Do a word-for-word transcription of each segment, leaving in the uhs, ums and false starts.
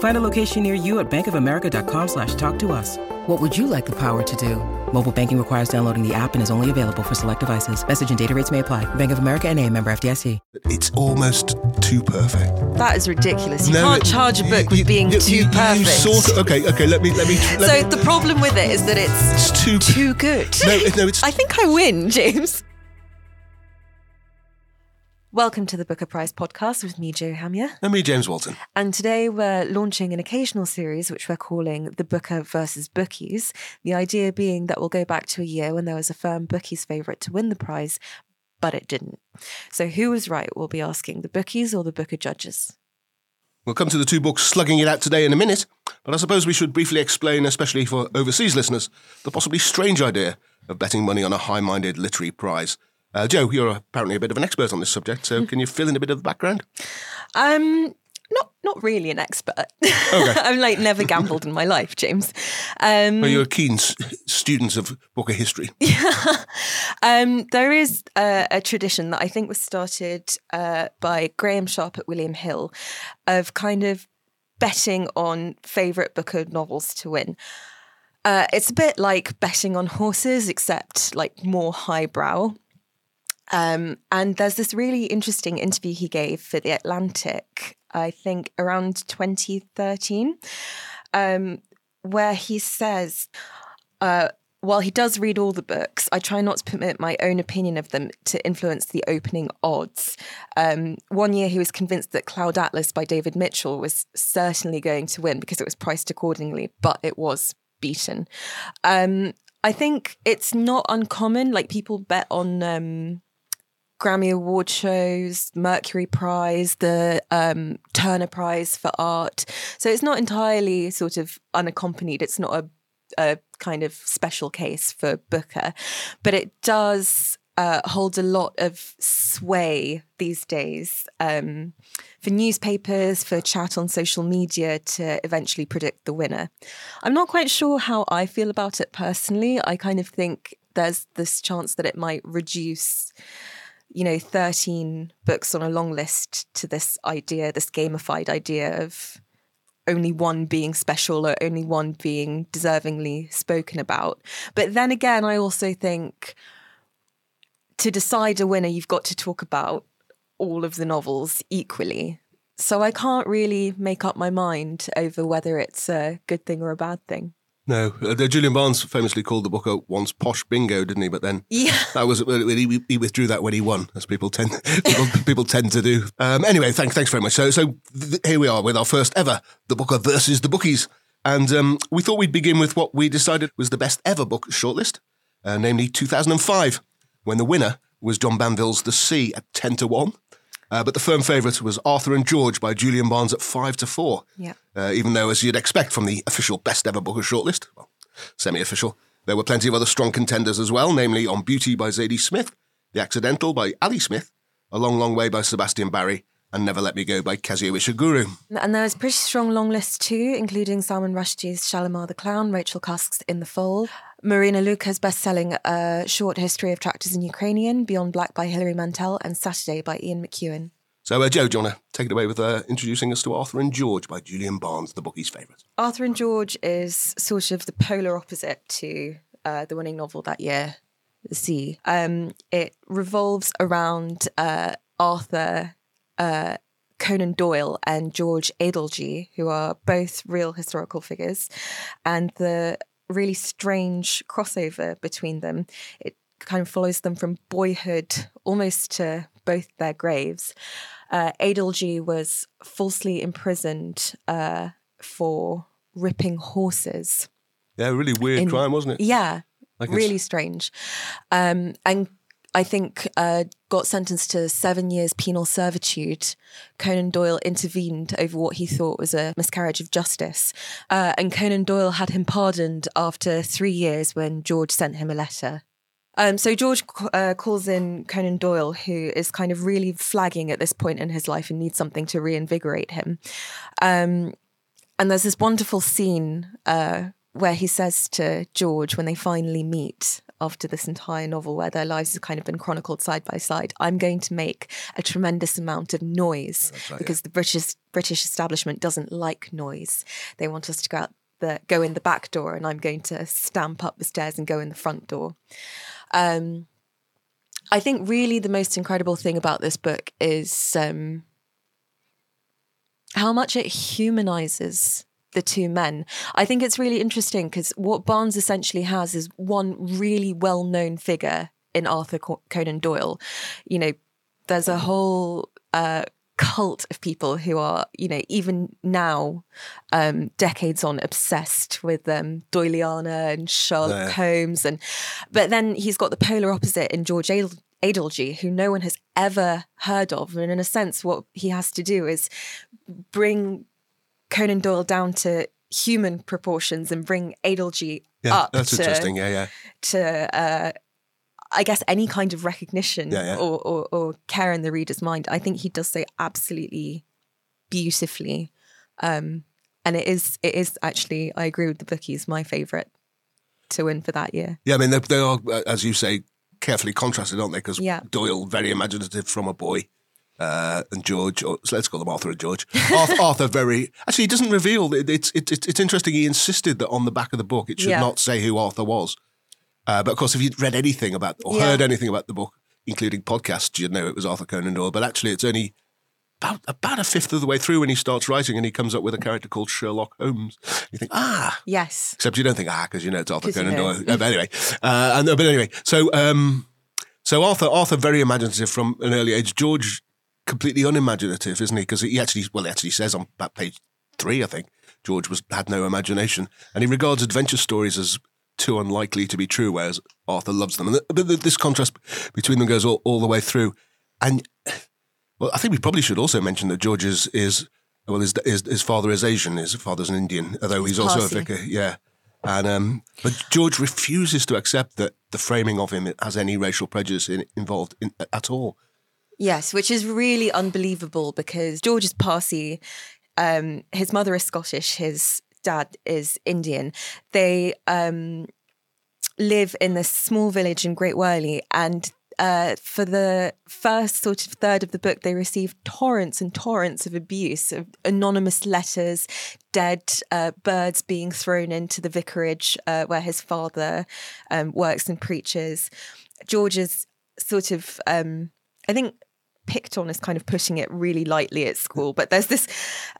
Find a location near you at bankofamerica.com slash talk to us. What would you like the power to do? Mobile banking requires downloading the app and is only available for select devices. Message and data rates may apply. Bank of America N A, member F D I C. It's almost too perfect. That is ridiculous. You no, can't it, charge a book you, with you, being you, too you, perfect. You sort of, okay, okay, let me... Let me let so me, the problem with it is that it's, it's too, too good. No, no, it's... I think I win, James. Welcome to the Booker Prize podcast with me, Jo Hamier. And me, James Walton. And today we're launching an occasional series which we're calling The Booker versus Bookies. The idea being that we'll go back to a year when there was a firm bookies favourite to win the prize, but it didn't. So who was right? We'll be asking the bookies or the Booker judges. We'll come to the two books slugging it out today in a minute, but I suppose we should briefly explain, especially for overseas listeners, the possibly strange idea of betting money on a high-minded literary prize. Uh, Joe, you're apparently a bit of an expert on this subject, so can you fill in a bit of the background? Um, not not really an expert. Okay. I've like never gambled in my life, James. Um, well, you're a keen s- student of Booker history. Yeah. Um, there is a, a tradition that I think was started uh, by Graham Sharp at William Hill of kind of betting on favourite Booker novels to win. Uh, it's a bit like betting on horses, except like more highbrow. Um, and there's this really interesting interview he gave for The Atlantic, I think around twenty thirteen, um, where he says, uh, while he does read all the books, I try not to permit my own opinion of them to influence the opening odds. Um, one year he was convinced that Cloud Atlas by David Mitchell was certainly going to win because it was priced accordingly, but it was beaten. Um, I think it's not uncommon, like people bet on... Um, Grammy Award shows, Mercury Prize, the um, Turner Prize for art. So it's not entirely sort of unaccompanied. It's not a, a kind of special case for Booker, but it does uh, hold a lot of sway these days um, for newspapers, for chat on social media to eventually predict the winner. I'm not quite sure how I feel about it personally. I kind of think there's this chance that it might reduce... you know, thirteen books on a long list to this idea, this gamified idea of only one being special or only one being deservingly spoken about. But then again, I also think to decide a winner, you've got to talk about all of the novels equally. So I can't really make up my mind over whether it's a good thing or a bad thing. No, uh, Julian Barnes famously called the Booker once posh bingo, didn't he? But then yeah. that was he, he withdrew that when he won, as people tend people, people tend to do. Um, anyway, thanks thanks very much. So so th- here we are with our first ever The Booker versus the Bookies, and um, we thought we'd begin with what we decided was the best ever book shortlist, uh, namely two thousand five, when the winner was John Banville's The Sea at ten to one. Uh, but the firm favourite was Arthur and George by Julian Barnes at five to four. Yeah. Uh, even though, as you'd expect from the official best ever Booker shortlist, well, semi-official, there were plenty of other strong contenders as well, namely On Beauty by Zadie Smith, The Accidental by Ali Smith, A Long, Long Way by Sebastian Barry, and Never Let Me Go by Kazuo Ishiguro. And there was a pretty strong long list too, including Salman Rushdie's Shalimar the Clown, Rachel Cusk's In the Fold, Marina Luka's best-selling uh, Short History of Tractors in Ukrainian, Beyond Black by Hilary Mantel, and Saturday by Ian McEwan. So, uh, Joe, do you want to take it away with uh, introducing us to Arthur and George by Julian Barnes, the bookie's favourite? Arthur and George is sort of the polar opposite to uh, the winning novel that year, The Sea. Um, it revolves around uh, Arthur... Uh, Conan Doyle and George Edalji, who are both real historical figures, and the really strange crossover between them. It kind of follows them from boyhood almost to both their graves. Uh, Edalji was falsely imprisoned uh, for ripping horses. Yeah, a really weird in, crime, wasn't it? Yeah, like really it's... strange. Um, and I think uh, got sentenced to seven years penal servitude. Conan Doyle intervened over what he thought was a miscarriage of justice. Uh, and Conan Doyle had him pardoned after three years when George sent him a letter. Um, so George uh, calls in Conan Doyle, who is kind of really flagging at this point in his life and needs something to reinvigorate him. Um, and there's this wonderful scene uh, where he says to George, when they finally meet after this entire novel where their lives have kind of been chronicled side by side, I'm going to make a tremendous amount of noise right, because yeah. the British British establishment doesn't like noise. They want us to go out the, go in the back door, and I'm going to stamp up the stairs and go in the front door. Um, I think really the most incredible thing about this book is um, how much it humanises the two men. I think it's really interesting because what Barnes essentially has is one really well-known figure in Arthur Conan Doyle. You know, there's a whole uh, cult of people who are, you know, even now, um, decades on, obsessed with um, Doyleana and Sherlock yeah. Holmes. And but then he's got the polar opposite in George Edalji, Edalji, who no one has ever heard of. And in a sense, what he has to do is bring Conan Doyle down to human proportions and bring Edalji yeah, up that's to, interesting. Yeah, yeah. to uh, I guess, any kind of recognition yeah, yeah. Or, or, or care in the reader's mind. I think he does so absolutely beautifully. Um, and it is, it is actually, I agree with the bookies, my favourite to win for that year. Yeah, I mean, they, they are, as you say, carefully contrasted, aren't they? Because yeah. Doyle, very imaginative from a boy. Uh, and George, or so let's call them Arthur and George. Arthur, Arthur very, actually he doesn't reveal, it, it's it, it, it's interesting, he insisted that on the back of the book it should yeah. not say who Arthur was. Uh, but of course if you'd read anything about, or yeah. heard anything about the book, including podcasts, you'd know it was Arthur Conan Doyle. But actually it's only about, about a fifth of the way through when he starts writing and he comes up with a character called Sherlock Holmes. You think, ah. Yes. Except you don't think, ah, because you know it's Arthur Conan Doyle. But anyway, uh, and, but anyway, so um, so Arthur, Arthur very imaginative from an early age. George, completely unimaginative, isn't he? Because he actually, well, he actually says on that page three, I think, George was had no imagination, and he regards adventure stories as too unlikely to be true, whereas Arthur loves them. And the, the, the, this contrast between them goes all, all the way through. And well, I think we probably should also mention that George is, is well, his, his his father is Asian, his father's an Indian, although he's Parsi. Also a vicar, yeah. And um, but George refuses to accept that the framing of him has any racial prejudice in, involved in, at all. Yes, which is really unbelievable because George is Parsi, um, his mother is Scottish, his dad is Indian. They um, live in this small village in Great Wyrley, and uh, for the first sort of third of the book, they receive torrents and torrents of abuse, of anonymous letters, dead uh, birds being thrown into the vicarage uh, where his father um, works and preaches. George is sort of, um, I think... picked on is kind of putting it really lightly at school, but there's this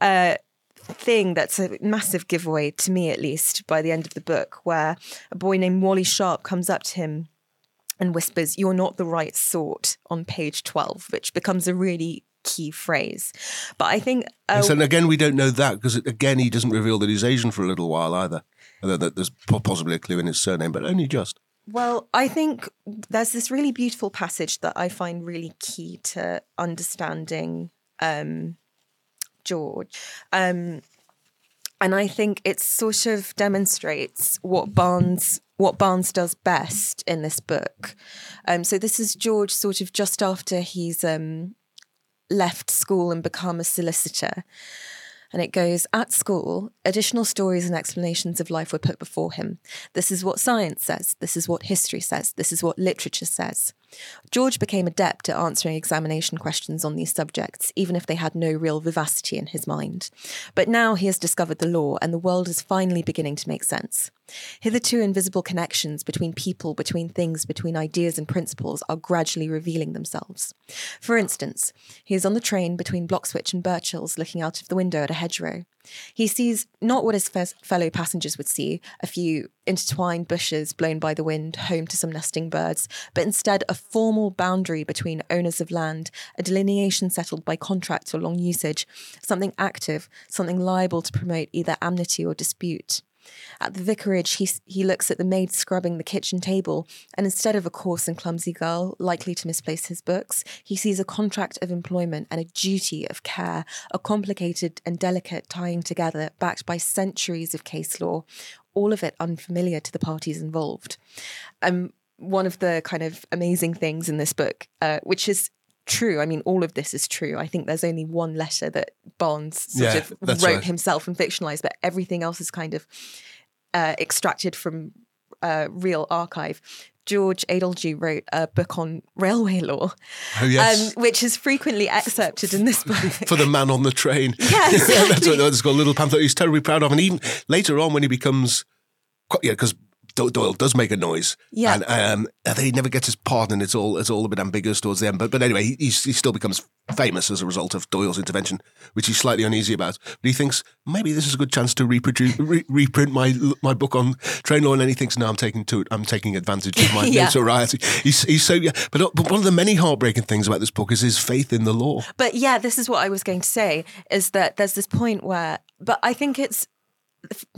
uh, thing that's a massive giveaway to me, at least by the end of the book, where a boy named Wally Sharp comes up to him and whispers, "You're not the right sort," on page twelve, which becomes a really key phrase. But I think... Uh, and again, we don't know that because again, he doesn't reveal that he's Asian for a little while either. Although there's possibly a clue in his surname, but only just. Well, I think there's this really beautiful passage that I find really key to understanding um, George. Um, and I think it sort of demonstrates what Barnes what Barnes does best in this book. Um, so this is George sort of just after he's um, left school and become a solicitor. And it goes, at school, additional stories and explanations of life were put before him. This is what science says. This is what history says. This is what literature says. George became adept at answering examination questions on these subjects, even if they had no real vivacity in his mind. But now he has discovered the law, and the world is finally beginning to make sense. Hitherto invisible connections between people, between things, between ideas and principles are gradually revealing themselves. For instance, he is on the train between Bloxwich and Birchill's, looking out of the window at a hedgerow. He sees not what his fellow passengers would see, a few intertwined bushes blown by the wind, home to some nesting birds, but instead a formal boundary between owners of land, a delineation settled by contract or long usage, something active, something liable to promote either amity or dispute. At the vicarage, he, he looks at the maid scrubbing the kitchen table, and instead of a coarse and clumsy girl, likely to misplace his books, he sees a contract of employment and a duty of care, a complicated and delicate tying together backed by centuries of case law, all of it unfamiliar to the parties involved. Um, one of the kind of amazing things in this book, uh, which is true. I mean, all of this is true. I think there's only one letter that Barnes sort yeah, of wrote right. himself and fictionalized, but everything else is kind of uh, extracted from uh, real archive. George Edalji wrote a book on railway law, oh, yes. um, which is frequently excerpted in this book. For the man on the train. Yes, exactly. That's what it's called, a little pamphlet he's terribly proud of. And even later on when he becomes, quite, yeah, because Doyle does make a noise, yeah, and, um, and then he never gets his pardon. It's all it's all a bit ambiguous towards the end, but but anyway, he, he still becomes famous as a result of Doyle's intervention, which he's slightly uneasy about. But he thinks maybe this is a good chance to reproduce, re- reprint my my book on train law, and then he thinks, no, I'm taking to it. I'm taking advantage of my yeah. notoriety. He's, he's so yeah. But but one of the many heartbreaking things about this book is his faith in the law. But yeah, this is what I was going to say, is that there's this point where, but I think it's.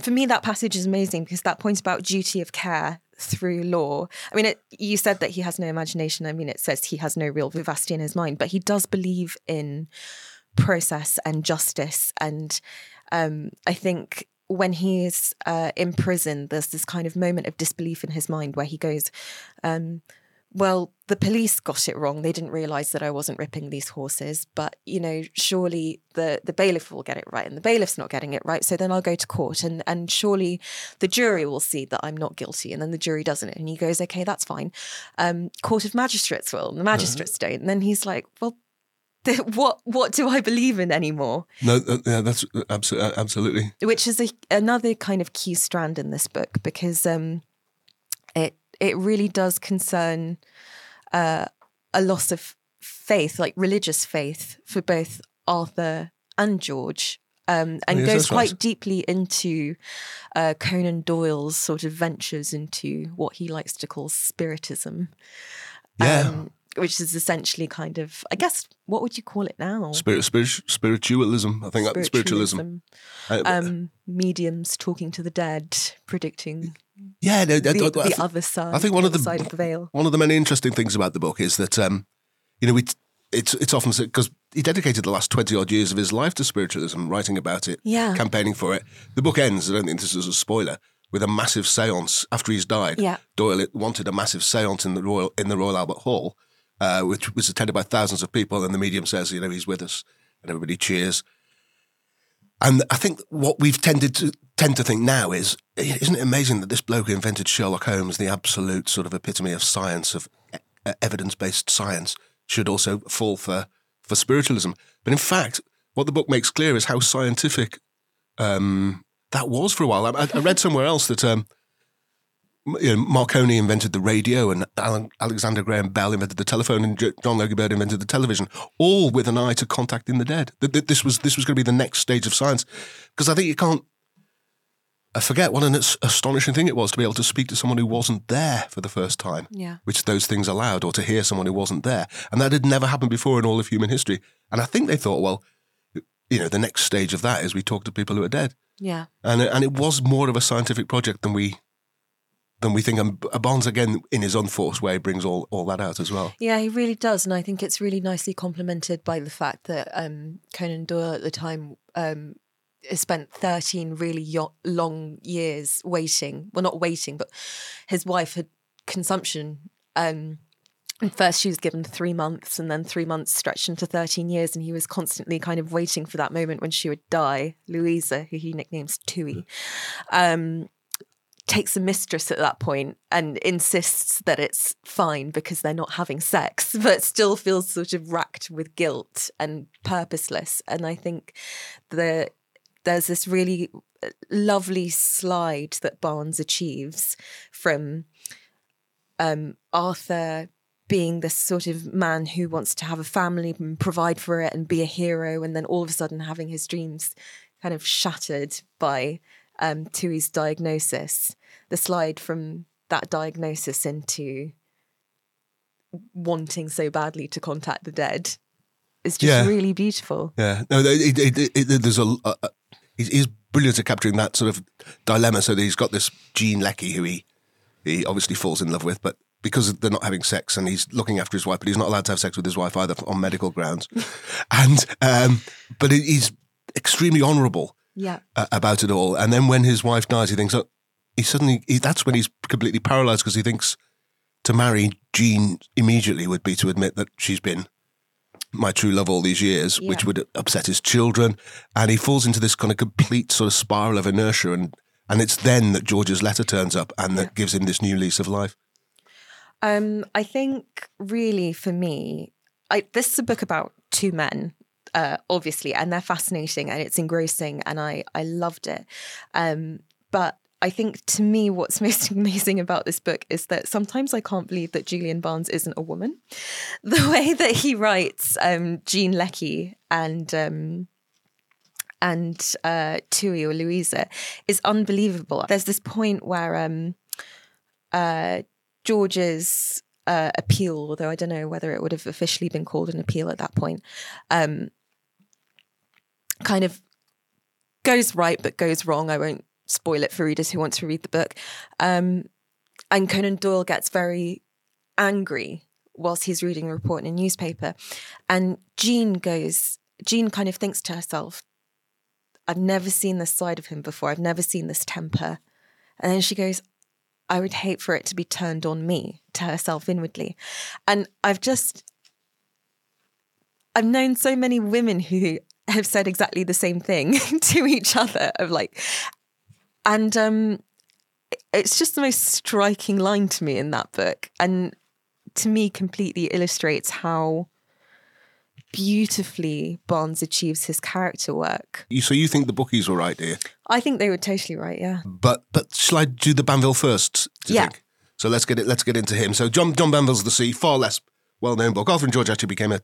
For me, that passage is amazing because that point about duty of care through law. I mean, it, you said that he has no imagination. I mean, it says he has no real vivacity in his mind, but he does believe in process and justice. And um, I think when he is uh, in prison, there's this kind of moment of disbelief in his mind where he goes, um, well, the police got it wrong. They didn't realise that I wasn't ripping these horses. But, you know, surely the, the bailiff will get it right, and the bailiff's not getting it right. So then I'll go to court, and, and surely the jury will see that I'm not guilty. And then the jury doesn't. And he goes, OK, that's fine. Um, court of magistrates will, and the magistrates mm-hmm. don't. And then he's like, well, What what do I believe in anymore? No, uh, yeah, that's absolutely, absolutely. Which is a, another kind of key strand in this book, because um, it It really does concern uh, a loss of faith, like religious faith, for both Arthur and George, um, and yes, goes quite right. deeply into uh, Conan Doyle's sort of ventures into what he likes to call spiritism, yeah. um, which is essentially kind of, I guess, what would you call it now? Spirit, spirit, spiritualism, I think. Spiritualism. spiritualism. Um, mediums talking to the dead, predicting... Yeah, no, the, the, the th- other side. I think one the of the side of the veil. One of the many interesting things about the book is that um, you know, we t- it's it's often because he dedicated the last twenty odd years of his life to spiritualism, writing about it, yeah. campaigning for it. The book ends. I don't think this is a spoiler. With a massive séance after he's died. Yeah. Doyle wanted a massive séance in the Royal in the Royal Albert Hall, uh, which was attended by thousands of people, and the medium says, you know, he's with us, and everybody cheers. And I think what we've tended to tend to think now is, isn't it amazing that this bloke who invented Sherlock Holmes, the absolute sort of epitome of science, of evidence-based science, should also fall for, for spiritualism. But in fact, what the book makes clear is how scientific um, that was for a while. I, I read somewhere else that um, you know, Marconi invented the radio, and Alan, Alexander Graham Bell invented the telephone, and John Logie Baird invented the television, all with an eye to contacting the dead. This was this was going to be the next stage of science, because I think you can't I forget what an astonishing thing it was to be able to speak to someone who wasn't there for the first time, yeah. which those things allowed, or to hear someone who wasn't there. And that had never happened before in all of human history. And I think they thought, well, you know, the next stage of that is we talk to people who are dead. Yeah. And and it was more of a scientific project than we than we think. And Barnes, again, in his unforced way, brings all, all that out as well. Yeah, he really does. And I think it's really nicely complemented by the fact that um, Conan Doyle at the time... Um, spent thirteen really yo- long years waiting. Well, not waiting, but his wife had consumption. Um, and first she was given three months and then three months stretched into thirteen years, and he was constantly kind of waiting for that moment when she would die. Louisa, who he nicknames Tui, um, takes a mistress at that point and insists that it's fine because they're not having sex, but still feels sort of racked with guilt and purposeless. And I think the... there's this really lovely slide that Barnes achieves from um, Arthur being this sort of man who wants to have a family and provide for it and be a hero, and then all of a sudden having his dreams kind of shattered by um, Tui's diagnosis. The slide from that diagnosis into wanting so badly to contact the dead is just yeah. really beautiful. Yeah, no, it, it, it, it, there's a uh, he's brilliant at capturing that sort of dilemma. So that he's got this Jean Leckie who he he obviously falls in love with, but because they're not having sex, and he's looking after his wife, but he's not allowed to have sex with his wife either on medical grounds. and um, but he's extremely honourable yeah. about it all. And then when his wife dies, he thinks oh, he suddenly he, that's when he's completely paralysed, because he thinks to marry Jean immediately would be to admit that she's been my true love all these years, yeah. which would upset his children. And he falls into this kind of complete sort of spiral of inertia. And, and it's then that George's letter turns up and that yeah. gives him this new lease of life. Um, I think really for me, I, this is a book about two men, uh, obviously, and they're fascinating and it's engrossing and I, I loved it. Um, but I think to me, what's most amazing about this book is that sometimes I can't believe that Julian Barnes isn't a woman. The way that he writes um, Jean Leckie and um, and uh, Tui or Louisa is unbelievable. There's this point where um, uh, George's uh, appeal, although I don't know whether it would have officially been called an appeal at that point, um, kind of goes right but goes wrong. I won't spoil it for readers who want to read the book. Um, and Conan Doyle gets very angry whilst he's reading a report in a newspaper. And Jean goes, Jean kind of thinks to herself, I've never seen this side of him before. I've never seen this temper. And then she goes, I would hate for it to be turned on me, to herself inwardly. And I've just, I've known so many women who have said exactly the same thing to each other of like, And um, it's just the most striking line to me in that book. And to me, completely illustrates how beautifully Barnes achieves his character work. So you think the bookies were right, do you? I think they were totally right, yeah. But but shall I do the Banville first? Do you yeah. think? So let's get it. Let's get into him. So John John Banville's The Sea, far less well-known book. Arthur and George actually became a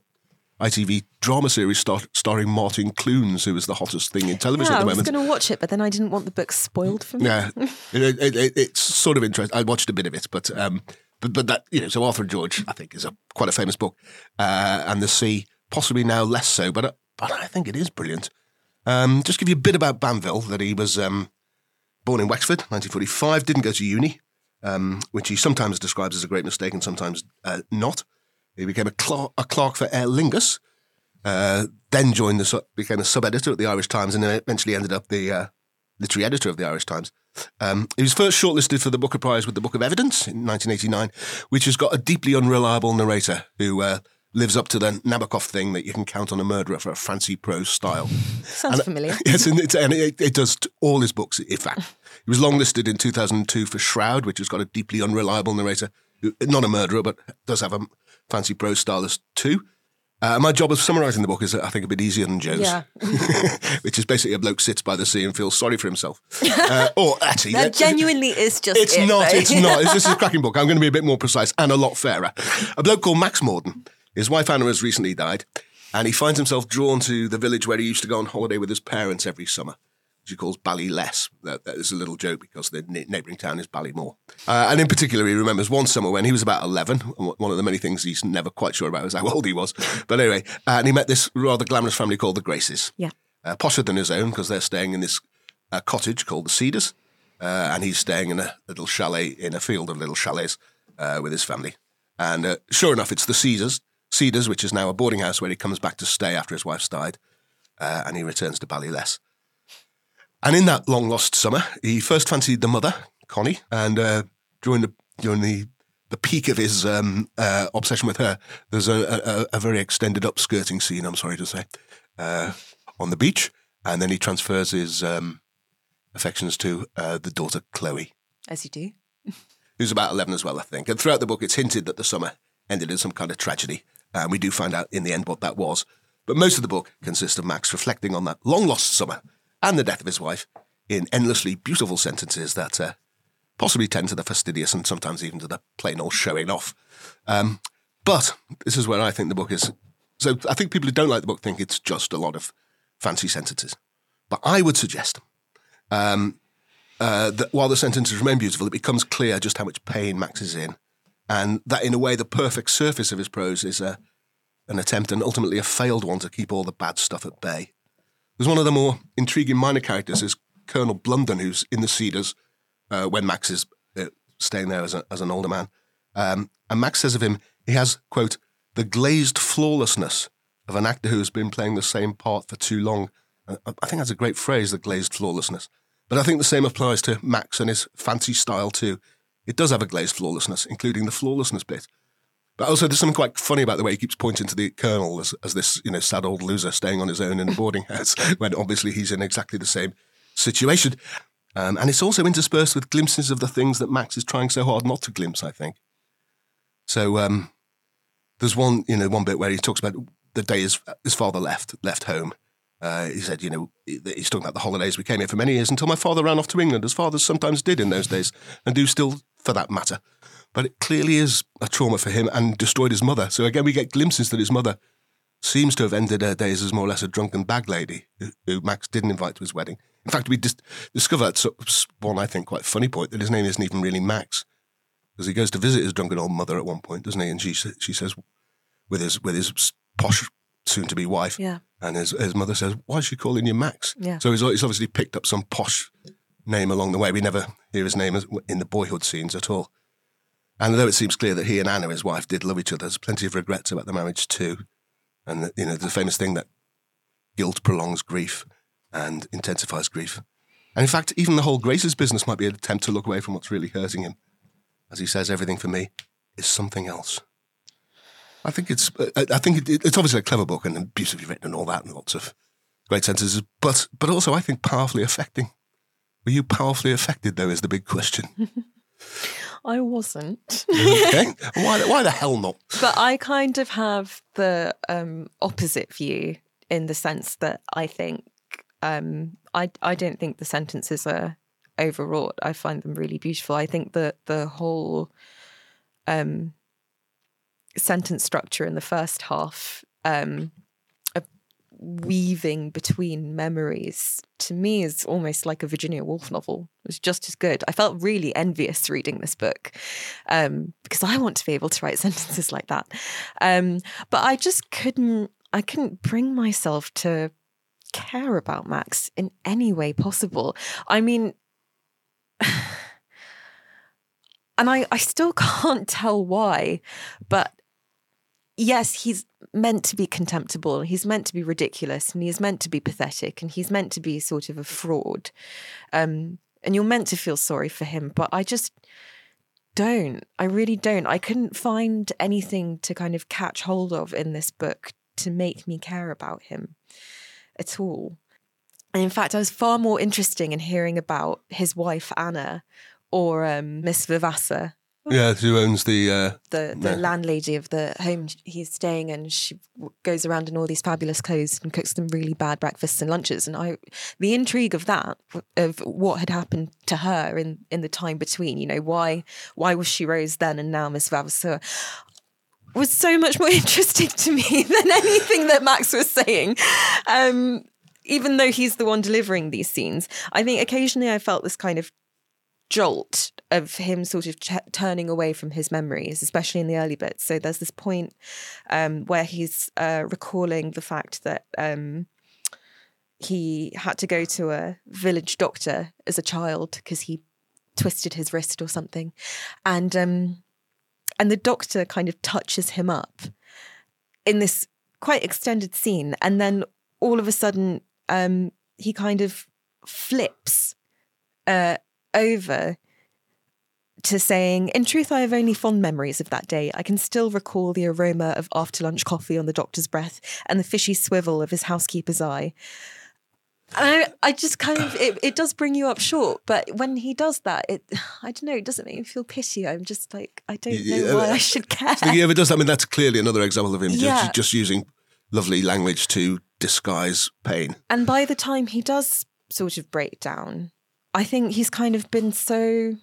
I T V drama series star- starring Martin Clunes, who is the hottest thing in television yeah, at the moment. I was going to watch it, but then I didn't want the book spoiled for me. Yeah, it, it, it, it's sort of interesting. I watched a bit of it, but um, but, but that you know, so Arthur and George, I think, is a quite a famous book, uh, and The Sea, possibly now less so, but but I think it is brilliant. Um, just give you a bit about Banville. That he was um, born in Wexford, nineteen forty-five. Didn't go to uni, um, which he sometimes describes as a great mistake and sometimes uh, not. He became a clerk, a clerk for Aer Lingus, uh, then joined the became a sub-editor at the Irish Times, and eventually ended up the uh, literary editor of the Irish Times. Um, he was first shortlisted for the Booker Prize with The Book of Evidence in nineteen eighty-nine, which has got a deeply unreliable narrator who uh, lives up to the Nabokov thing that you can count on a murderer for a fancy prose style. Sounds and, familiar. Yes, and, it's, and it, it does all his books, in fact. He was longlisted in two thousand two for Shroud, which has got a deeply unreliable narrator, who, not a murderer, but does have a fancy prose stylist too. Uh, my job of summarising the book is, I think, a bit easier than Joe's, yeah. which is basically a bloke sits by the sea and feels sorry for himself. Uh, or actually, that genuinely is just it's it, not. Though. It's not. It's, this is a cracking book. I'm going to be a bit more precise and a lot fairer. A bloke called Max Morden. His wife Anna has recently died, and he finds himself drawn to the village where he used to go on holiday with his parents every summer, which he calls Ballyless. That, that is a little joke because the neighbouring town is Ballymore. Uh, and in particular, he remembers one summer when he was about eleven, one of the many things he's never quite sure about is how old he was. But anyway, uh, and he met this rather glamorous family called the Graces. Yeah. Uh, posher than his own, because they're staying in this uh, cottage called the Cedars, uh, and he's staying in a little chalet, in a field of little chalets uh, with his family. And uh, sure enough, it's the Cedars, Cedars, which is now a boarding house where he comes back to stay after his wife's died, uh, and he returns to Ballyless. And in that long-lost summer, he first fancied the mother, Connie, and uh, during the during the, the peak of his um, uh, obsession with her, there's a, a, a very extended upskirting scene, I'm sorry to say, uh, on the beach, and then he transfers his um, affections to uh, the daughter, Chloe. As you do. Who's about eleven as well, I think. And throughout the book, it's hinted that the summer ended in some kind of tragedy, and we do find out in the end what that was. But most of the book consists of Max reflecting on that long-lost summer, and the death of his wife, in endlessly beautiful sentences that uh, possibly tend to the fastidious and sometimes even to the plain old showing off. Um, but this is where I think the book is. So I think people who don't like the book think it's just a lot of fancy sentences. But I would suggest um, uh, that while the sentences remain beautiful, it becomes clear just how much pain Max is in. And that, in a way, the perfect surface of his prose is a, an attempt, and ultimately a failed one, to keep all the bad stuff at bay. There's one of the more intriguing minor characters is Colonel Blunden, who's in the Cedars uh, when Max is uh, staying there as, a, as an older man. Um, and Max says of him, he has, quote, the glazed flawlessness of an actor who has been playing the same part for too long. I, I think that's a great phrase, the glazed flawlessness. But I think the same applies to Max and his fancy style too. It does have a glazed flawlessness, including the flawlessness bit. But also there's something quite funny about the way he keeps pointing to the colonel as, as this, you know, sad old loser staying on his own in a boarding house when obviously he's in exactly the same situation. Um, and it's also interspersed with glimpses of the things that Max is trying so hard not to glimpse, I think. So um, there's one, you know, one bit where he talks about the day his, his father left, left home. Uh, he said, you know, he's talking about the holidays. We came here for many years until my father ran off to England, as fathers sometimes did in those days, and do still for that matter. But it clearly is a trauma for him and destroyed his mother. So again, we get glimpses that his mother seems to have ended her days as more or less a drunken bag lady who, who Max didn't invite to his wedding. In fact, we dis- discover at sort of one, I think, quite funny point that his name isn't even really Max, because he goes to visit his drunken old mother at one point, doesn't he? And she she says, with his with his posh soon-to-be wife, yeah. And his, his mother says, why is she calling you Max? Yeah. So he's, he's obviously picked up some posh name along the way. We never hear his name in the boyhood scenes at all. And although it seems clear that he and Anna, his wife, did love each other, there's plenty of regrets about the marriage too. And, you know, the famous thing that guilt prolongs grief and intensifies grief. And in fact, even the whole Grace's business might be an attempt to look away from what's really hurting him. As he says, everything for me is something else. I think it's I think it's obviously a clever book and beautifully written and all that, and lots of great sentences, but but also I think powerfully affecting. Were you powerfully affected, though, is the big question. I wasn't. Okay. Why, why the hell not? But I kind of have the um, opposite view, in the sense that I think, um, I, I don't think the sentences are overwrought. I find them really beautiful. I think that the whole... Um, sentence structure in the first half, um, a weaving between memories, to me is almost like a Virginia Woolf novel. It was just as good. I felt really envious reading this book, um, because I want to be able to write sentences like that. Um, but I just couldn't, I couldn't bring myself to care about Max in any way possible. I mean... And I, I still can't tell why, but yes, he's meant to be contemptible, he's meant to be ridiculous, and he's meant to be pathetic, and he's meant to be sort of a fraud. Um, and you're meant to feel sorry for him, but I just don't. I really don't. I couldn't find anything to kind of catch hold of in this book to make me care about him at all. And in fact, I was far more interested in hearing about his wife, Anna, or um, Miss Vavassa. Yeah, who owns the... Uh, the the no. landlady of the home he's staying in. She goes around in all these fabulous clothes and cooks them really bad breakfasts and lunches. And I, the intrigue of that, of what had happened to her in, in the time between, you know, why why was she Rose then and now Miss Vavassa, was so much more interesting to me than anything that Max was saying. Um, even though he's the one delivering these scenes. I think occasionally I felt this kind of jolt of him sort of ch- turning away from his memories, especially in the early bits. So there's this point um, where he's uh, recalling the fact that um, he had to go to a village doctor as a child because he twisted his wrist or something. And um, and the doctor kind of touches him up in this quite extended scene. And then all of a sudden um, he kind of flips uh over to saying, in truth, I have only fond memories of that day. I can still recall the aroma of after-lunch coffee on the doctor's breath and the fishy swivel of his housekeeper's eye. And I, I just kind of, it, it does bring you up short, but when he does that, it, I don't know, it doesn't make me feel pity. I'm just like, I don't know yeah, why I should care. So he ever does that. I mean, that's clearly another example of him yeah. just, just using lovely language to disguise pain. And by the time he does sort of break down, I think he's kind of been so...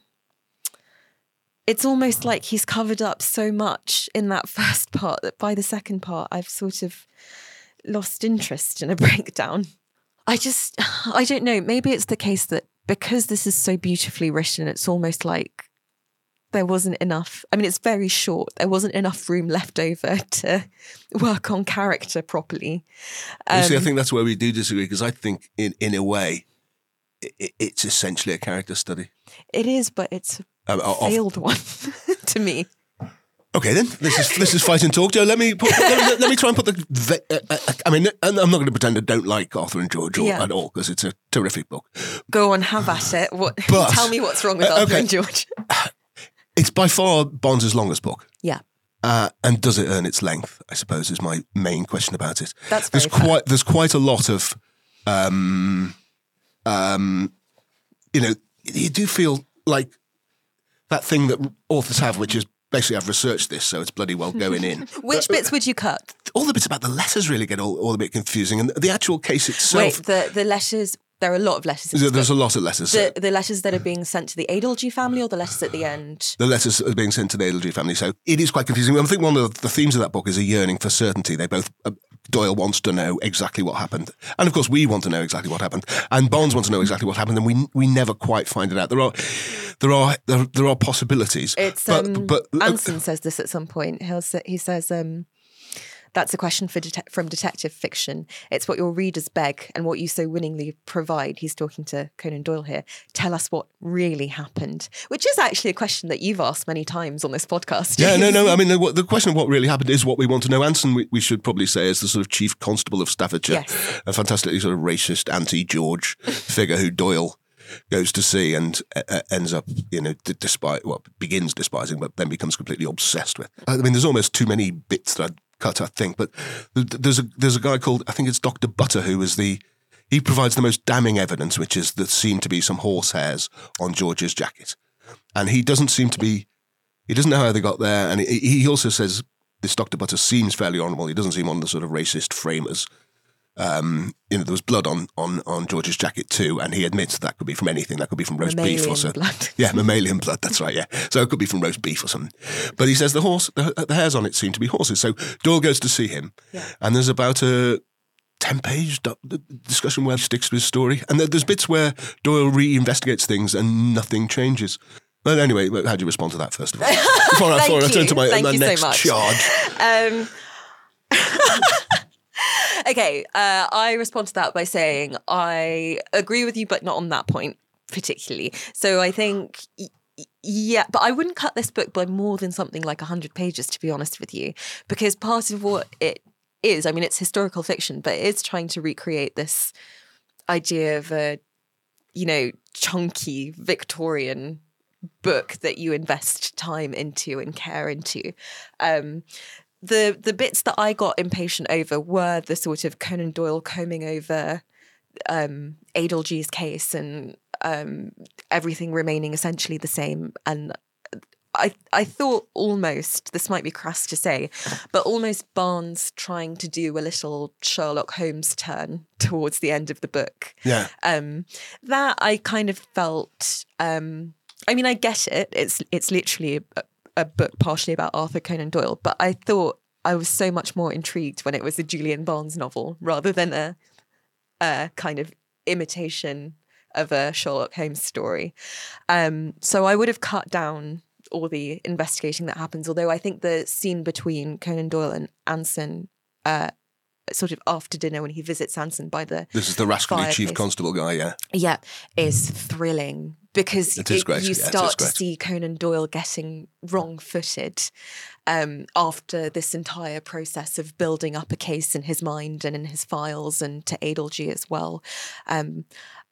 It's almost like he's covered up so much in that first part that by the second part, I've sort of lost interest in a breakdown. I just, I don't know. Maybe it's the case that because this is so beautifully written, it's almost like there wasn't enough. I mean, it's very short. There wasn't enough room left over to work on character properly. Um, you see, I think that's where we do disagree, because I think in, in a way, it, it's essentially a character study. It is, but it's... Um, failed one to me. Okay, then this is this is Fight and Talk, Joe. Let me put, let, let me try and put the. Uh, uh, I mean, I'm not going to pretend I don't like Arthur and George or, yeah. at all, because it's a terrific book. Go on, have at it. What? But, tell me what's wrong with uh, Arthur okay. and George. It's by far Barnes's longest book. Yeah. Uh, and does it earn its length? I suppose is my main question about it. That's very there's fair. quite there's quite a lot of, um, um, you know, you do feel like. That thing that authors have, which is basically, I've researched this, so it's bloody well going in. Which but, bits would you cut? All the bits about the letters really get all, all a bit confusing. And the actual case itself... Wait, the, the letters, there are a lot of letters. In there, there's a lot of letters. The, so. the letters that are being sent to the Edalji family, or the letters at the end? The letters that are being sent to the Edalji family. So it is quite confusing. I think one of the themes of that book is a yearning for certainty. They both... Uh, Doyle wants to know exactly what happened. And of course, we want to know exactly what happened. And Barnes wants to know exactly what happened. And we we never quite find it out. There are there are there, there are possibilities. It's, but, um, but, Anson uh, says this at some point. He'll say, he says, um, that's a question for det- from detective fiction. It's what your readers beg and what you so willingly provide. He's talking to Conan Doyle here. Tell us what really happened, which is actually a question that you've asked many times on this podcast. Yeah, no, no. I mean, the, the question of what really happened is what we want to know. Anson, we, we should probably say, is the sort of chief constable of Staffordshire, yes. a fantastically sort of racist anti-George figure who Doyle goes to see and uh, ends up, you know, d- despite well, begins despising, but then becomes completely obsessed with. I mean, there's almost too many bits that I'd cut, I think, but there's a there's a guy called, I think it's Doctor Butter, who is the he provides the most damning evidence, which is there seem to be some horse hairs on George's jacket, and he doesn't seem to be he doesn't know how they got there, and he, he also says this Doctor Butter seems fairly honourable. He doesn't seem on the sort of racist framers. Um, you know, there was blood on, on, on George's jacket too, and he admits that could be from anything. That could be from roast mammalian beef or something. Yeah, mammalian blood. That's right. Yeah, so it could be from roast beef or something. But he says the horse, the, the hairs on it seem to be horses. So Doyle goes to see him, yeah. and there's about a ten-page discussion where he sticks to his story, and there's bits where Doyle reinvestigates things and nothing changes. But anyway, how do you respond to that first of all? Before, I, before I turn to my, my next so charge. Um. Okay, uh, I respond to that by saying I agree with you, but not on that point particularly. So I think, yeah, but I wouldn't cut this book by more than something like one hundred pages, to be honest with you, because part of what it is, I mean, it's historical fiction, but it is trying to recreate this idea of a, you know, chunky Victorian book that you invest time into and care into. Um The the bits that I got impatient over were the sort of Conan Doyle combing over um, Edalji's case and um, everything remaining essentially the same. And I I thought almost, this might be crass to say, but almost Barnes trying to do a little Sherlock Holmes turn towards the end of the book. Yeah. Um, that I kind of felt, um, I mean, I get it. It's, it's literally... A, a book partially about Arthur Conan Doyle, but I thought I was so much more intrigued when it was a Julian Barnes novel rather than a, a kind of imitation of a Sherlock Holmes story. Um, so I would have cut down all the investigating that happens, although I think the scene between Conan Doyle and Anson, uh, sort of after dinner when he visits Anson by the... This is the rascally fireplace. Chief Constable guy, yeah. Yeah, is thrilling. Because it it, great, you yeah, start to see Conan Doyle getting wrong-footed um, after this entire process of building up a case in his mind and in his files, and to Edalji as well. Um,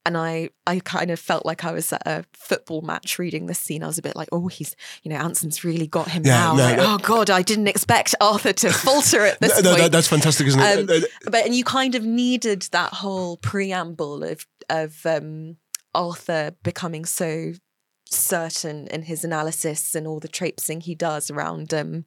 and I, I kind of felt like I was at a football match reading this scene. I was a bit like, oh, he's, you know, Anson's really got him yeah, now. No, like, no. Oh God, I didn't expect Arthur to falter at this no, point. No, that's fantastic, isn't it? Um, but and you kind of needed that whole preamble of of. Um, Arthur becoming so certain in his analysis and all the traipsing he does around um,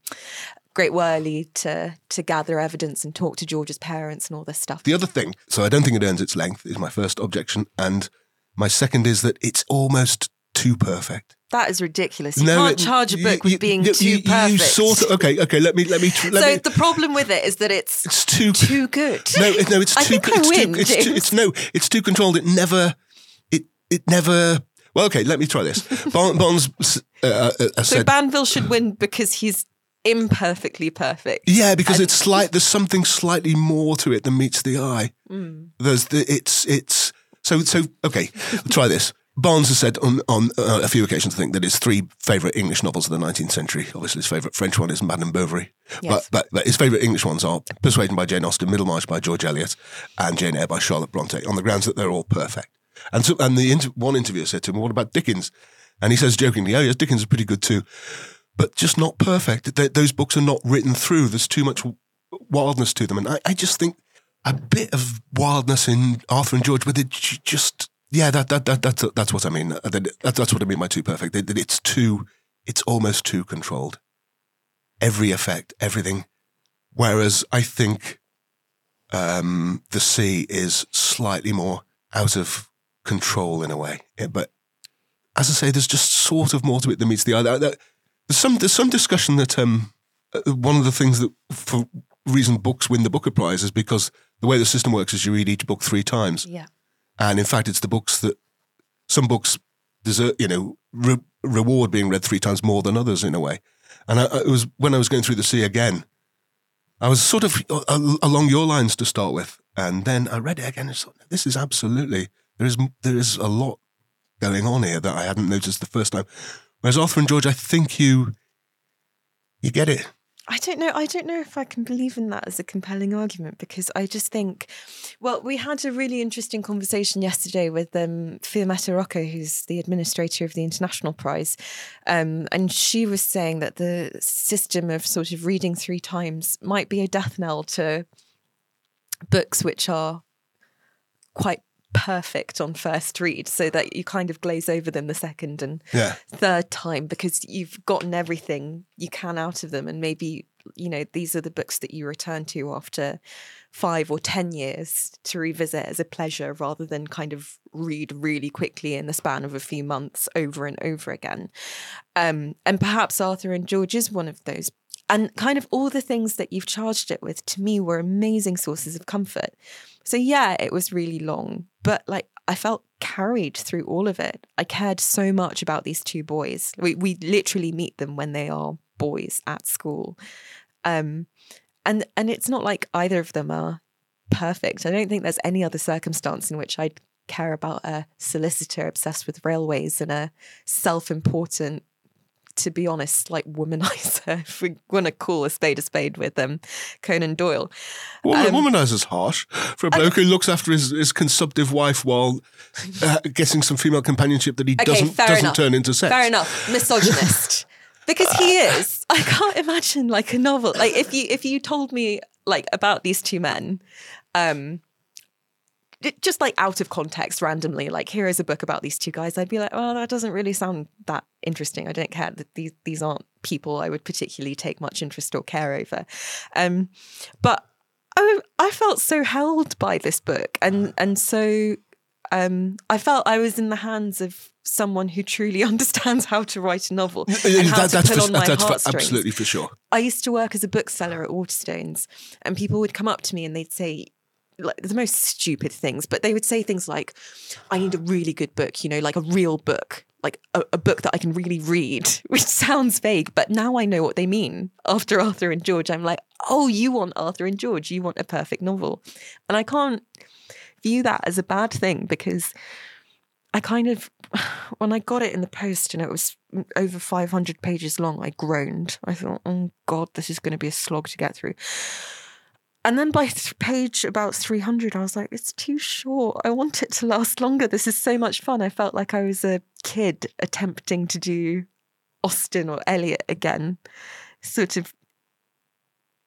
Great Wyrley to to gather evidence and talk to George's parents and all this stuff. The other thing, so I don't think it earns its length, is my first objection, and My second is that it's almost too perfect. That is ridiculous. You no, can't it, charge a book you, with being you, too you, perfect. You sort of, okay, okay, let me, let me, let so me. The problem with it is that it's, it's too, too good. No, it, no, it's I too, think it's, I win, too, it's too, it's no, it's too controlled. It never, it, it never, well, okay, let me try this. Bon, Bonds uh, uh, said. So Banville should win because he's imperfectly perfect. Yeah, because and it's slight, there's something slightly more to it than meets the eye. Mm. There's the, it's, it's, so, so, okay, try this. Barnes has said on, on uh, a few occasions, I think, that his three favourite English novels of the nineteenth century. Obviously, his favourite French one is Madame Bovary. Yes. But, but, but his favourite English ones are Persuasion by Jane Austen, Middlemarch by George Eliot, and Jane Eyre by Charlotte Bronte, on the grounds that they're all perfect. And so, and the inter- one interviewer said to him, well, what about Dickens? And he says jokingly, oh yes, Dickens is pretty good too, but just not perfect. They, those books are not written through. There's too much wildness to them. And I, I just think a bit of wildness in Arthur and George, but they just... Yeah, that that that that's that's what I mean. That, that's what I mean by too perfect. That it's too, it's almost too controlled. Every effect, everything. Whereas I think um, The Sea is slightly more out of control in a way. Yeah, but as I say, there's just sort of more to it than meets the eye. That, that, there's some there's some discussion that um, one of the things that for reason books win the Booker Prize is because the way the system works is you read each book three times. Yeah. And in fact, it's the books that some books deserve, you know, re- reward being read three times more than others in a way. And I, I, it was when I was going through The Sea again, I was sort of uh, along your lines to start with. And then I read it again and thought, this is absolutely, there is there is a lot going on here that I hadn't noticed the first time. Whereas Arthur and George, I think you you get it. I don't know. I don't know if I can believe in that as a compelling argument, because I just think, well, we had a really interesting conversation yesterday with um, Fiametta Rocco, who's the administrator of the International Prize. Um, and she was saying that the system of sort of reading three times might be a death knell to books which are quite perfect on first read, so that you kind of glaze over them the second and yeah. third time, because you've gotten everything you can out of them, and maybe, you know, these are the books that you return to after five or ten years to revisit as a pleasure, rather than kind of read really quickly in the span of a few months over and over again. Um, and perhaps Arthur and George is one of those. And kind of all the things that you've charged it with, to me, were amazing sources of comfort. So yeah, it was really long, but like I felt carried through all of it. I cared so much about these two boys. We we literally meet them when they are boys at school. Um, and and it's not like either of them are perfect. I don't think there's any other circumstance in which I'd care about a solicitor obsessed with railways and a self-important, to be honest, like womanizer, if we want to call a spade a spade, with um, Conan Doyle. Well, um, womanizer's harsh for a bloke okay. who looks after his, his consumptive wife while uh, getting some female companionship that he okay, doesn't doesn't enough. turn into sex. Fair enough, misogynist, because he is. I can't imagine like a novel. Like if you if you told me like about these two men, um, just like out of context randomly, like here is a book about these two guys, I'd be like, well, that doesn't really sound that interesting. I don't care. These these aren't people I would particularly take much interest or care over. Um, but I, I felt so held by this book, and and so um, I felt I was in the hands of someone who truly understands how to write a novel and how that, to pull on for, my that's heartstrings. For absolutely for sure. I used to work as a bookseller at Waterstones, and people would come up to me and they'd say, like the most stupid things, but they would say things like, I need a really good book, you know, like a real book, like a, a book that I can really read, which sounds vague, but now I know what they mean. After Arthur and George, I'm like, oh, you want Arthur and George, you want a perfect novel. And I can't view that as a bad thing, because I kind of, when I got it in the post and it was over five hundred pages long, I groaned. I thought, oh God, this is going to be a slog to get through. And then by th- page about three hundred, I was like, it's too short. I want it to last longer. This is so much fun. I felt like I was a kid attempting to do Austen or Eliot again, sort of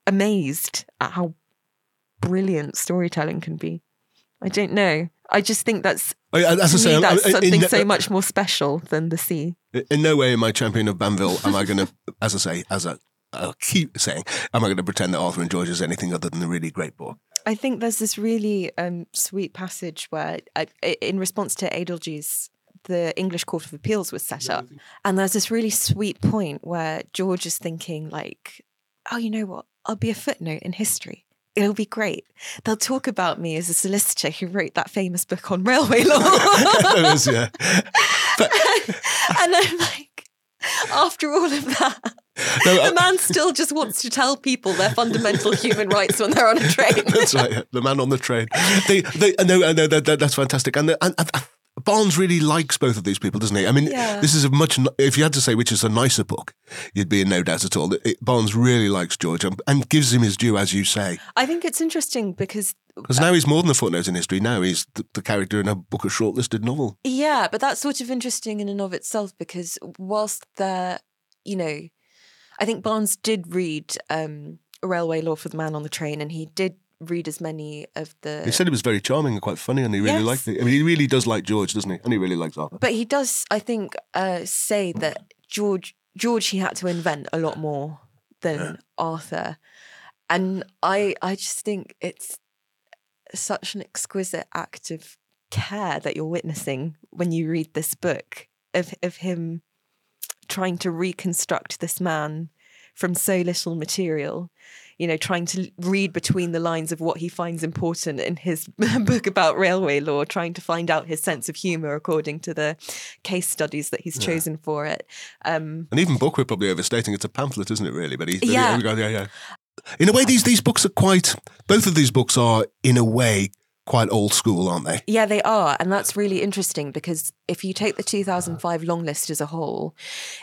amazed at how brilliant storytelling can be. I don't know. I just think that's, I, as I say, me, that's I, I, something no, so much more special than The Sea. In no way am I champion of Banville. Am I going to, as I say, as a... I'll keep saying, am I going to pretend that Arthur and George is anything other than a really great book? I think there's this really um, sweet passage where, uh, in response to Edalji's, the English Court of Appeals was set up. And there's this really sweet point where George is thinking, like, oh, you know what? I'll be a footnote in history. It'll be great. They'll talk about me as a solicitor who wrote that famous book on railway law. It was, yeah. But... and I'm like, after all of that, no, the man still just wants to tell people their fundamental human rights when they're on a train. That's right. The man on the train. They, they, no, no, that, that's fantastic. And, and, and Barnes really likes both of these people, doesn't he? I mean, yeah. This is a much, if you had to say which is a nicer book, you'd be in no doubt at all. It, Barnes really likes George and, and gives him his due, as you say. I think it's interesting because... Because now he's more than a footnote in history. Now he's the, the character in a book of shortlisted novel. Yeah, but that's sort of interesting in and of itself because whilst they're, you know... I think Barnes did read um, Railway Law for the Man on the Train, and he did read as many of the... He said it was very charming and quite funny, and he really yes. liked it. I mean, he really does like George, doesn't he? And he really likes Arthur. But he does, I think, uh, say that George, George he had to invent a lot more than yeah. Arthur. And I, I just think it's such an exquisite act of care that you're witnessing when you read this book of of him... trying to reconstruct this man from so little material, you know, trying to read between the lines of what he finds important in his book about railway law, trying to find out his sense of humour according to the case studies that he's chosen yeah. for it. Um, and even Booker probably overstating, it's a pamphlet, isn't it, really? But he's yeah. yeah, yeah. In a way, these these books are quite, both of these books are, in a way, quite old school, aren't they? Yeah, they are. And that's really interesting because if you take the two thousand five long list as a whole,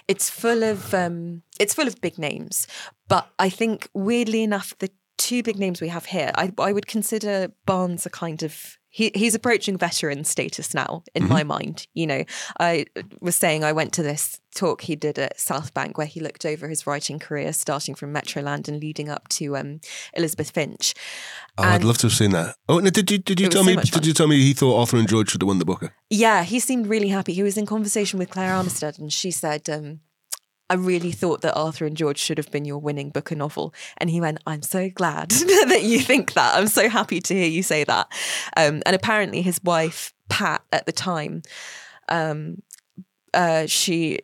it's full of um, it's full of big names. But I think, weirdly enough, the two big names we have here, I, I would consider Barnes a kind of... He, he's approaching veteran status now, in mm-hmm. my mind. You know, I was saying I went to this talk he did at South Bank where he looked over his writing career starting from Metroland and leading up to um, Elizabeth Finch. Oh, and I'd love to have seen that. Oh, no, did you did you tell me did you tell me he thought Arthur and George should have won the Booker? Yeah, he seemed really happy. He was in conversation with Claire Armistead and she said, um, I really thought that Arthur and George should have been your winning Booker novel. And he went, I'm so glad that you think that. I'm so happy to hear you say that. Um, and apparently his wife, Pat, at the time, um, uh, she...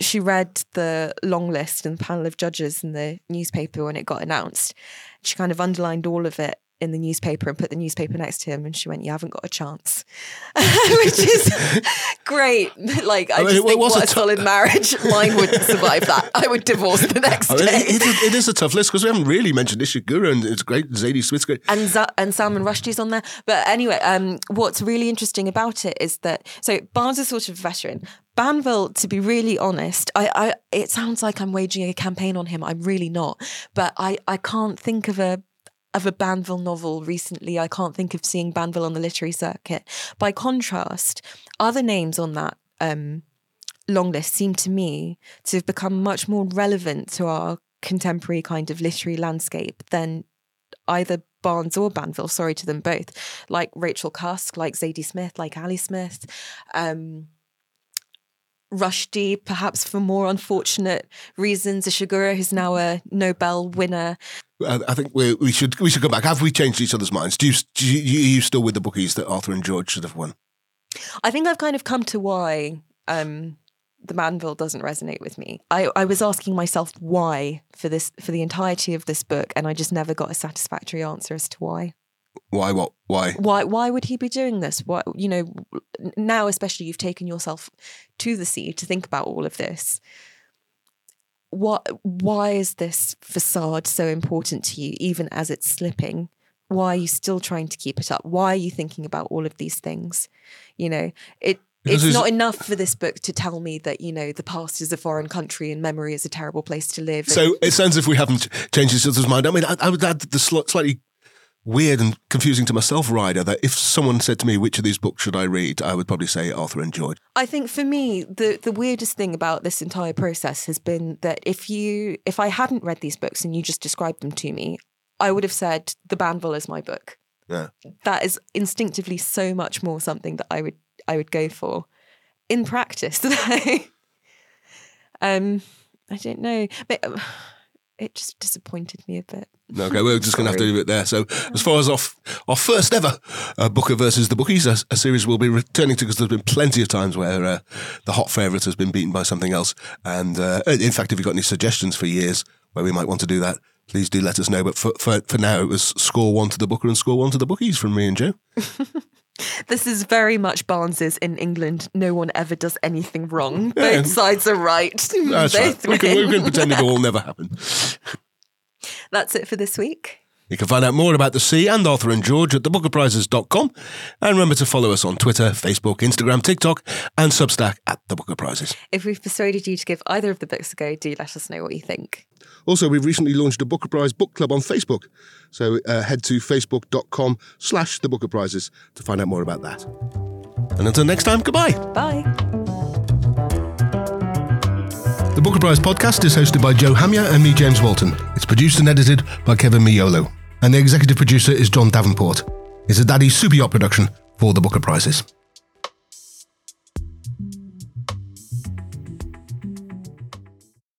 She read the long list and panel of judges in the newspaper when it got announced. She kind of underlined all of it in the newspaper and put the newspaper next to him and she went, you haven't got a chance. Which is great. Like, I, I mean, just think, what a, a t- solid marriage. Mine wouldn't survive that. I would divorce the next I mean, day. It, it, it is a tough list because we haven't really mentioned Ishiguro and it's great, Zadie Smith's great. And, Z- and Salman Rushdie's on there. But anyway, um, what's really interesting about it is that, so Barnes is sort of a veteran. Banville, to be really honest, I, I it sounds like I'm waging a campaign on him. I'm really not. But I, I can't think of a of a Banville novel recently. I can't think of seeing Banville on the literary circuit. By contrast, other names on that um, long list seem to me to have become much more relevant to our contemporary kind of literary landscape than either Barnes or Banville, sorry to them both, like Rachel Cusk, like Zadie Smith, like Ali Smith, um, Rushdie, perhaps for more unfortunate reasons. Ishiguro, who's now a Nobel winner. I think we, we should we should go back. Have we changed each other's minds? Do you, do you, are you still with the bookies that Arthur and George should have won? I think I've kind of come to why um, the Banville doesn't resonate with me. I, I was asking myself why for this for the entirety of this book, and I just never got a satisfactory answer as to why. Why what? Why? Why Why would he be doing this? Why, you know, now especially you've taken yourself to the sea to think about all of this. What? Why is this facade so important to you, even as it's slipping? Why are you still trying to keep it up? Why are you thinking about all of these things? You know, it because it's not enough for this book to tell me that, you know, the past is a foreign country and memory is a terrible place to live. So it sounds as if we haven't changed each other's mind. I mean, I, I would add the sl- slightly... weird and confusing to myself, Ryder, that if someone said to me, which of these books should I read, I would probably say Arthur and George. I think for me, the, the weirdest thing about this entire process has been that if you, if I hadn't read these books and you just described them to me, I would have said The Banville is my book. Yeah. That is instinctively so much more something that I would, I would go for. In practice, though, um, I don't know. But, it just disappointed me a bit. Okay, we're just going to have to leave it there. So as far as our, our first ever uh, Booker versus the Bookies, a, a series we'll be returning to because there's been plenty of times where uh, the hot favourite has been beaten by something else. And uh, in fact, if you've got any suggestions for years where we might want to do that, please do let us know. But for, for, for now, it was score one to the Booker and score one to the Bookies from me and Joe. This is very much Barnes's in England. No one ever does anything wrong. Yeah. Both sides are right. That's right. We can, we can pretend it all never happened. That's it for this week. You can find out more about The Sea and Arthur and George at the booker prizes dot com. And remember to follow us on Twitter, Facebook, Instagram, TikTok, and Substack at The Booker Prizes. If we've persuaded you to give either of the books a go, do let us know what you think. Also, we've recently launched a Booker Prize book club on Facebook. So uh, head to facebook.com slash The Booker Prizes to find out more about that. And until next time, goodbye. Bye. The Booker Prize podcast is hosted by Joe Hamyer and me, James Walton. It's produced and edited by Kevin Miolo. And the executive producer is John Davenport. It's a Daddy Super Yacht production for the Booker Prizes.